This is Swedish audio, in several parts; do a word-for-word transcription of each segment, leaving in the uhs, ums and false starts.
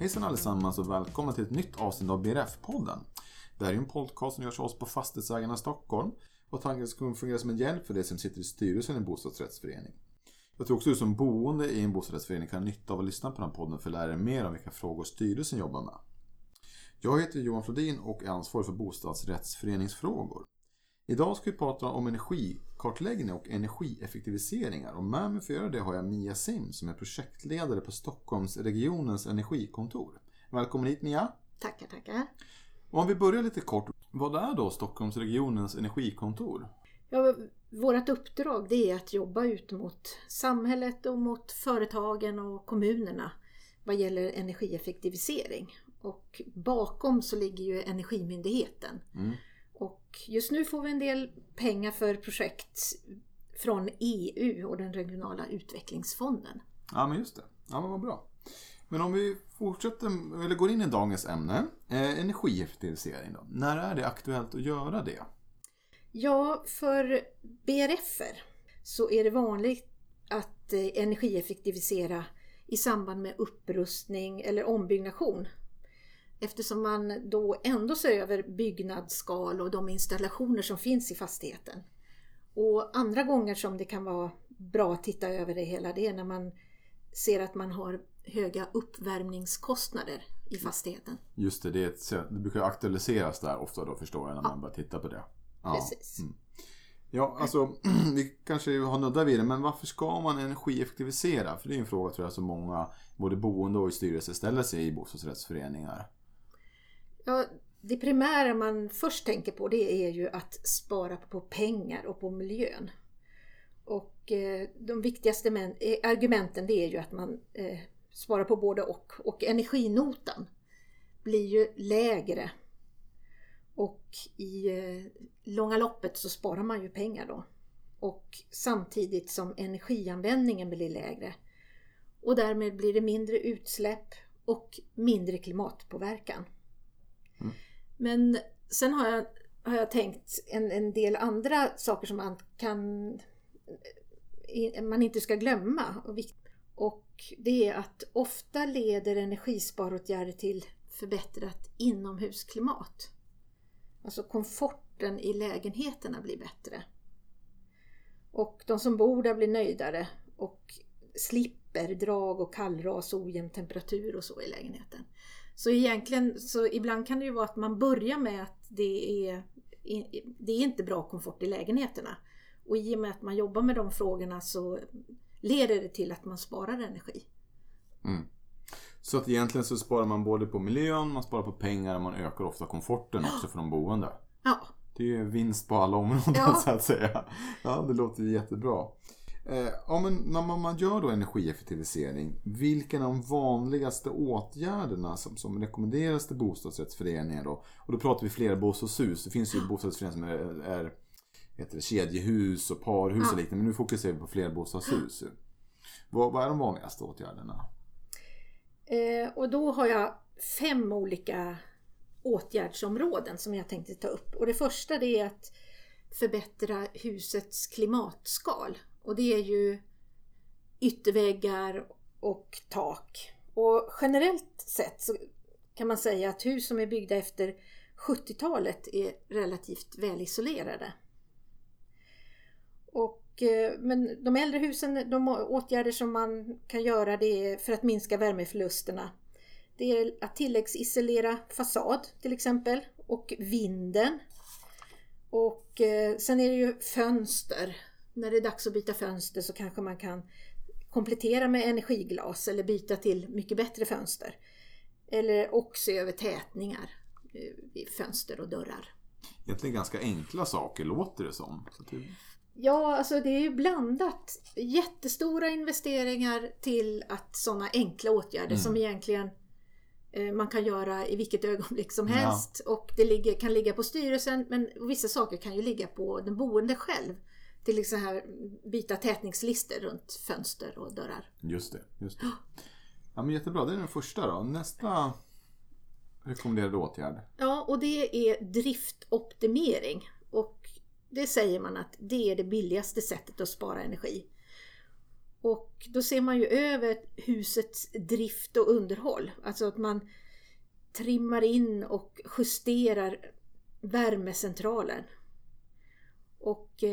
Hejsan allesammans och välkomna till ett nytt avsnitt av B R F-podden. Det här är en podcast som görs av oss på Fastighetsägarna Stockholm. Och tanken ska fungera som en hjälp för dig som sitter i styrelsen i en bostadsrättsförening. Jag tror också att du som boende i en bostadsrättsförening kan ha nytta av att lyssna på den här podden för att lära dig mer om vilka frågor styrelsen jobbar med. Jag heter Johan Flodin och är ansvarig för bostadsrättsföreningsfrågor. Idag ska vi prata om energikartläggning och energieffektiviseringar. Och med mig för att göra det har jag Mia Sim som är projektledare på Stockholms regionens energikontor. Välkommen hit Mia! Tackar, tackar! Och om vi börjar lite kort, vad är då Stockholms regionens energikontor? Ja, vårt uppdrag det är att jobba ut mot samhället och mot företagen och kommunerna vad gäller energieffektivisering. Och bakom så ligger ju Energimyndigheten. Mm. Och just nu får vi en del pengar för projekt från E U och den regionala utvecklingsfonden. Ja men just det, ja men vad bra. Men om vi fortsätter, eller går in i dagens ämne, eh, energieffektivisering då. När är det aktuellt att göra det? Ja, för B R F:er så är det vanligt att energieffektivisera i samband med upprustning eller ombyggnation. Eftersom man då ändå ser över byggnadsskal och de installationer som finns i fastigheten. Och andra gånger som det kan vara bra att titta över det hela det är när man ser att man har höga uppvärmningskostnader i fastigheten. Just det, det, är ett, det brukar aktualiseras där ofta då förstår jag när ja. man bara tittar på det. Ja, precis. Mm. Ja, alltså vi kanske har nöddat vid det, men varför ska man energieffektivisera? För det är en fråga tror jag som många, både boende och i styrelse ställer sig i bostadsrättsföreningar. Ja, det primära man först tänker på det är ju att spara på pengar och på miljön. Och eh, de viktigaste men- argumenten det är ju att man eh, sparar på både och. Och energinotan blir ju lägre. Och i eh, långa loppet så sparar man ju pengar då. Och samtidigt som energianvändningen blir lägre. Och därmed blir det mindre utsläpp och mindre klimatpåverkan. Mm. Men sen har jag, har jag tänkt en, en del andra saker som man, kan, man inte ska glömma. Och det är att ofta leder energisparåtgärder till förbättrat inomhusklimat. Alltså komforten i lägenheterna blir bättre. Och de som bor där blir nöjdare och slipper drag och kallras och ojämn temperatur och så i lägenheten. Så egentligen, så ibland kan det ju vara att man börjar med att det är, det är inte bra komfort i lägenheterna. Och i och med att man jobbar med de frågorna så leder det till att man sparar energi. Mm. Så att egentligen så sparar man både på miljön, man sparar på pengar och man ökar ofta komforten också för de boende. Ja. Det är ju vinst på alla områden ja. så att säga. Ja, det låter ju jättebra. Ja, men när man gör då energieffektivisering, vilka är de vanligaste åtgärderna som, som rekommenderas till bostadsrättsföreningar då? Och då pratar vi flera bostadshus. Det finns ju bostadsrättsföreningar som är, är heter det, kedjehus och parhus ja. och liknande. Men nu fokuserar vi på flera bostadshus. Vad, vad är de vanligaste åtgärderna? Eh, och då har jag fem olika åtgärdsområden som jag tänkte ta upp. Och det första det är att förbättra husets klimatskal. Och det är ju ytterväggar och tak. Och generellt sett så kan man säga att hus som är byggda efter sjuttiotalet är relativt välisolerade. Och, men de äldre husen, de åtgärder som man kan göra det är för att minska värmeförlusterna. Det är att tilläggsisolera fasad till exempel och vinden. Och sen är det ju fönster. När det är dags att byta fönster så kanske man kan komplettera med energiglas eller byta till mycket bättre fönster. Eller också över tätningar i fönster och dörrar. Egentligen ganska enkla saker låter det som. Ja, alltså det är ju blandat. Jättestora investeringar till att sådana enkla åtgärder mm. som egentligen man kan göra i vilket ögonblick som helst. Ja. Och det ligger, kan ligga på styrelsen men vissa saker kan ju ligga på den boende själv. Till exempel byta tätningslister runt fönster och dörrar. Just det, just det. Ja, men jättebra, det är den första då. Nästa rekommenderade åtgärd. Ja, och det är driftoptimering. Och det säger man att det är det billigaste sättet att spara energi. Och då ser man ju över husets drift och underhåll. Alltså att man trimmar in och justerar värmecentralen. Och,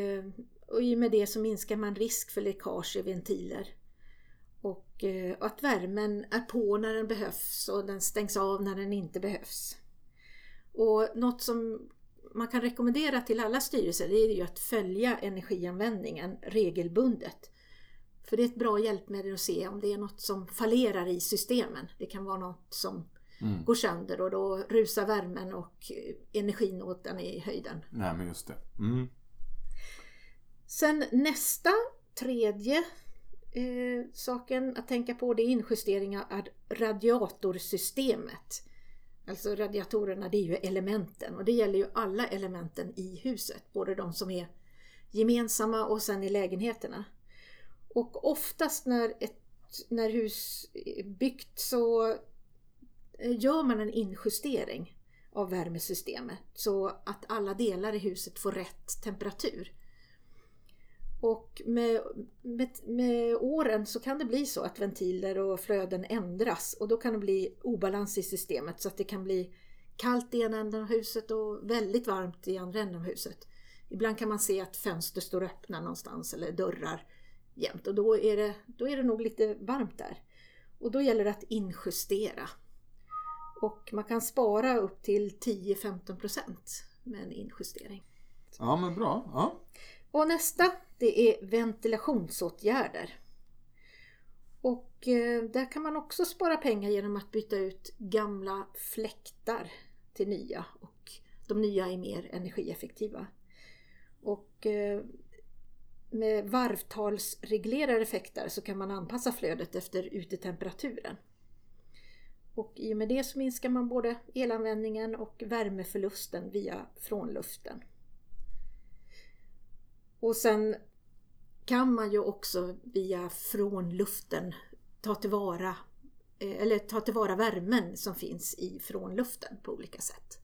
och i och med det så minskar man risk för läckage i ventiler. Och, och att värmen är på när den behövs och den stängs av när den inte behövs. Och något som man kan rekommendera till alla styrelser är ju att följa energianvändningen regelbundet. För det är ett bra hjälpmedel att se om det är något som fallerar i systemen. Det kan vara något som mm. går sönder och då rusar värmen och energin åt den i höjden. Nej, men just det. Mm. Sen nästa, tredje eh, saken att tänka på, det är injustering av radiatorsystemet. Alltså radiatorerna, det är ju elementen och det gäller ju alla elementen i huset. Både de som är gemensamma och sen i lägenheterna. Och oftast när ett när hus är byggt så gör man en injustering av värmesystemet så att alla delar i huset får rätt temperatur. Och med, med, med åren så kan det bli så att ventiler och flöden ändras och då kan det bli obalans i systemet så att det kan bli kallt i en ända av huset och väldigt varmt i andra ändan av huset. Ibland kan man se att fönster står öppna någonstans eller dörrar jämt och då är, det, då är det nog lite varmt där. Och då gäller det att injustera. Och man kan spara upp till tio till femton procent med en injustering. Ja, men bra. Ja. Och nästa, det är ventilationsåtgärder. Och eh, där kan man också spara pengar genom att byta ut gamla fläktar till nya. Och de nya är mer energieffektiva. Och eh, med varvtalsreglerade fläktar så kan man anpassa flödet efter utetemperaturen. Och i och med det så minskar man både elanvändningen och värmeförlusten via frånluften. Och sen kan man ju också via frånluften ta tillvara, eller ta tillvara värmen som finns i frånluften på olika sätt.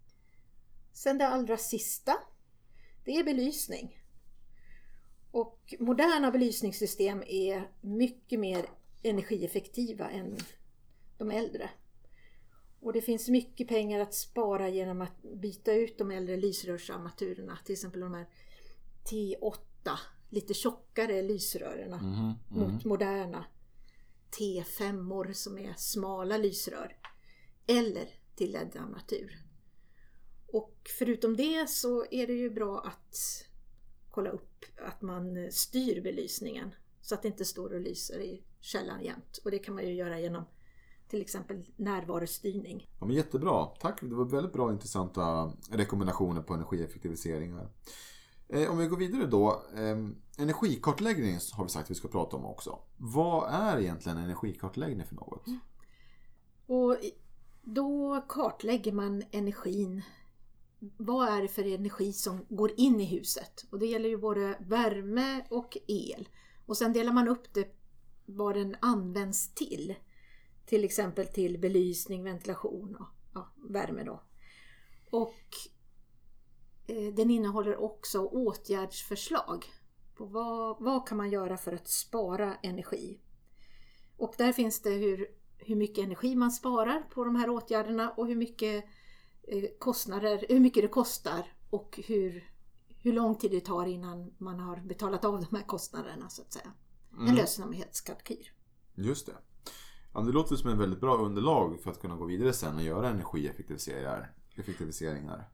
Sen det allra sista, det är belysning. Och moderna belysningssystem är mycket mer energieffektiva än de äldre. Och det finns mycket pengar att spara genom att byta ut de äldre lysrörsarmaturerna, till exempel de här T åtta, lite tjockare lysrörerna mm, mot mm. moderna T fem som är smala lysrör eller till L E D-armatur. Och förutom det så är det ju bra att kolla upp att man styr belysningen så att det inte står och lyser i källan jämt. Och det kan man ju göra genom till exempel närvarostyrning. Ja, men jättebra, tack. Det var väldigt bra intressanta rekommendationer på energieffektiviseringar. Om vi går vidare då, energikartläggning har vi sagt att vi ska prata om också. Vad är egentligen energikartläggning för något? Mm. Och då kartlägger man energin. Vad är det för energi som går in i huset? Och det gäller ju både värme och el. Och sen delar man upp det vad den används till. Till exempel till belysning, ventilation och ja, värme då. Och den innehåller också åtgärdsförslag på vad, vad kan man göra för att spara energi. Och där finns det hur, hur mycket energi man sparar på de här åtgärderna och hur mycket, eh, kostnader, hur mycket det kostar och hur, hur lång tid det tar innan man har betalat av de här kostnaderna så att säga. Mm. En lönsamhetskalkyl. Just det. Ja, det låter som en väldigt bra underlag för att kunna gå vidare sen och göra energieffektiviseringar.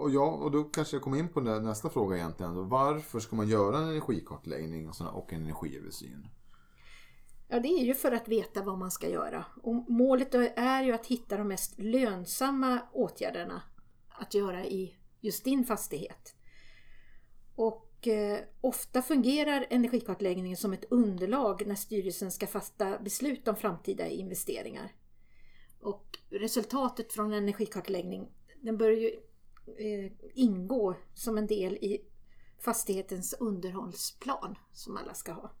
Och, ja, och då kanske jag kommer in på nästa fråga egentligen. Varför ska man göra en energikartläggning och en energiöversyn? Ja, det är ju för att veta vad man ska göra. Och målet är ju att hitta de mest lönsamma åtgärderna att göra i just din fastighet. Och eh, ofta fungerar energikartläggningen som ett underlag när styrelsen ska fatta beslut om framtida investeringar. Och resultatet från energikartläggning, den bör ju eh, ingå som en del i fastighetens underhållsplan som alla ska ha.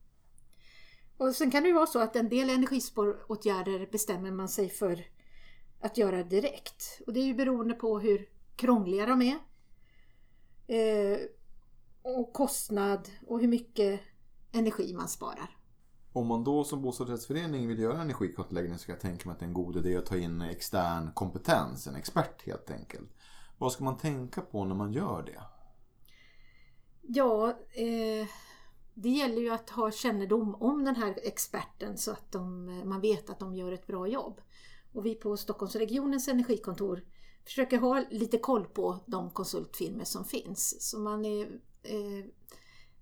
Och sen kan det ju vara så att en del energisparåtgärder bestämmer man sig för att göra direkt. Och det är ju beroende på hur krångliga de är. Eh, och kostnad och hur mycket energi man sparar. Om man då som bostadsrättsförening vill göra energikartläggning så kan jag tänka mig att det är en god idé att ta in extern kompetens, en expert helt enkelt. Vad ska man tänka på när man gör det? Ja, eh, det gäller ju att ha kännedom om den här experten så att de, man vet att de gör ett bra jobb. Och vi på Stockholms regionens energikontor försöker ha lite koll på de konsultfirmer som finns. Så man är eh,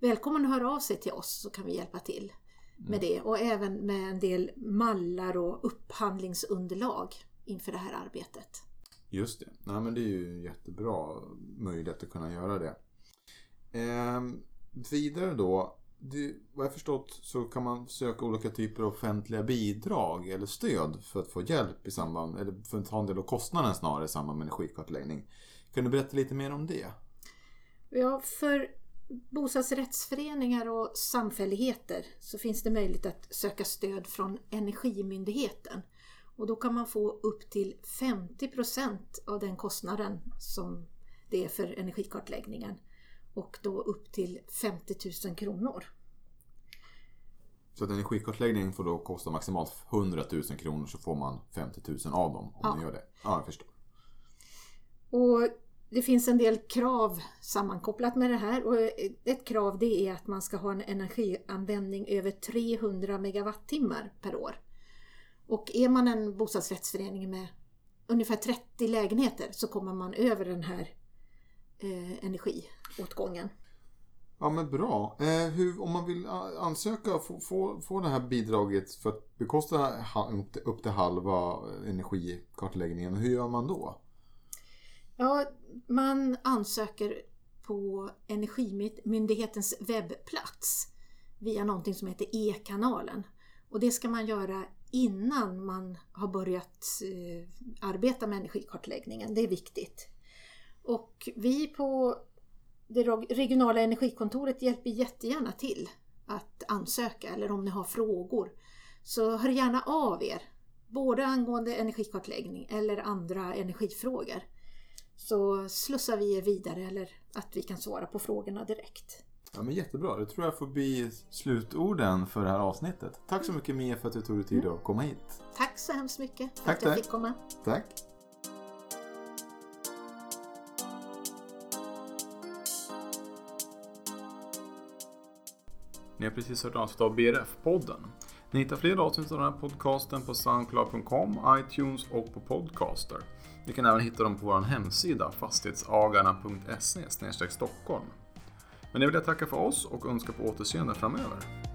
välkommen att höra av sig till oss så kan vi hjälpa till med det. Och även med en del mallar och upphandlingsunderlag inför det här arbetet. Just det. Nej, men det är ju jättebra möjlighet att kunna göra det. Eh, vidare då, det, vad jag förstått så kan man söka olika typer av offentliga bidrag eller stöd för att få hjälp i samband, eller för att ta en del av kostnaden snarare i samband med energikartläggning. Kan du berätta lite mer om det? Ja, för bostadsrättsföreningar och samfälligheter så finns det möjlighet att söka stöd från Energimyndigheten. Och då kan man få upp till femtio procent av den kostnaden som det är för energikartläggningen. Och då upp till femtio tusen kronor. Så att energikartläggningen får då kosta maximalt hundra tusen kronor så får man femtio tusen av dem om ja. man gör det. Ja, jag förstår. Och det finns en del krav sammankopplat med det här. Och ett krav det är att man ska ha en energianvändning över trehundra megawattimmar per år. Och är man en bostadsrättsförening med ungefär trettio lägenheter så kommer man över den här eh, energiåtgången. Ja men bra. Eh, hur, om man vill ansöka och få, få, få det här bidraget för att bekosta upp till halva energikartläggningen, hur gör man då? Ja, man ansöker på Energimyndighetens webbplats via någonting som heter e-kanalen. Och det ska man göra innan man har börjat eh, arbeta med energikartläggningen. Det är viktigt. Och vi på det regionala energikontoret hjälper jättegärna till att ansöka. Eller om ni har frågor så hör gärna av er. Både angående energikartläggning eller andra energifrågor. Så slussar vi er vidare eller att vi kan svara på frågorna direkt. Ja men jättebra, det tror jag får bli slutorden för det här avsnittet. Tack så mycket Mia för att du tog dig tid att komma hit. Tack så hemskt mycket för tack, att jag tack. fick komma. Tack. Ni har precis hört avsnitt av B R F-podden. Ni hittar fler avsnitt av den här podcasten på soundcloud punkt com, iTunes och på Podcaster. Ni kan även hitta dem på vår hemsida fastighetsägarna punkt se slash stockholm. Men jag vill tacka för oss och önska på återseende framöver.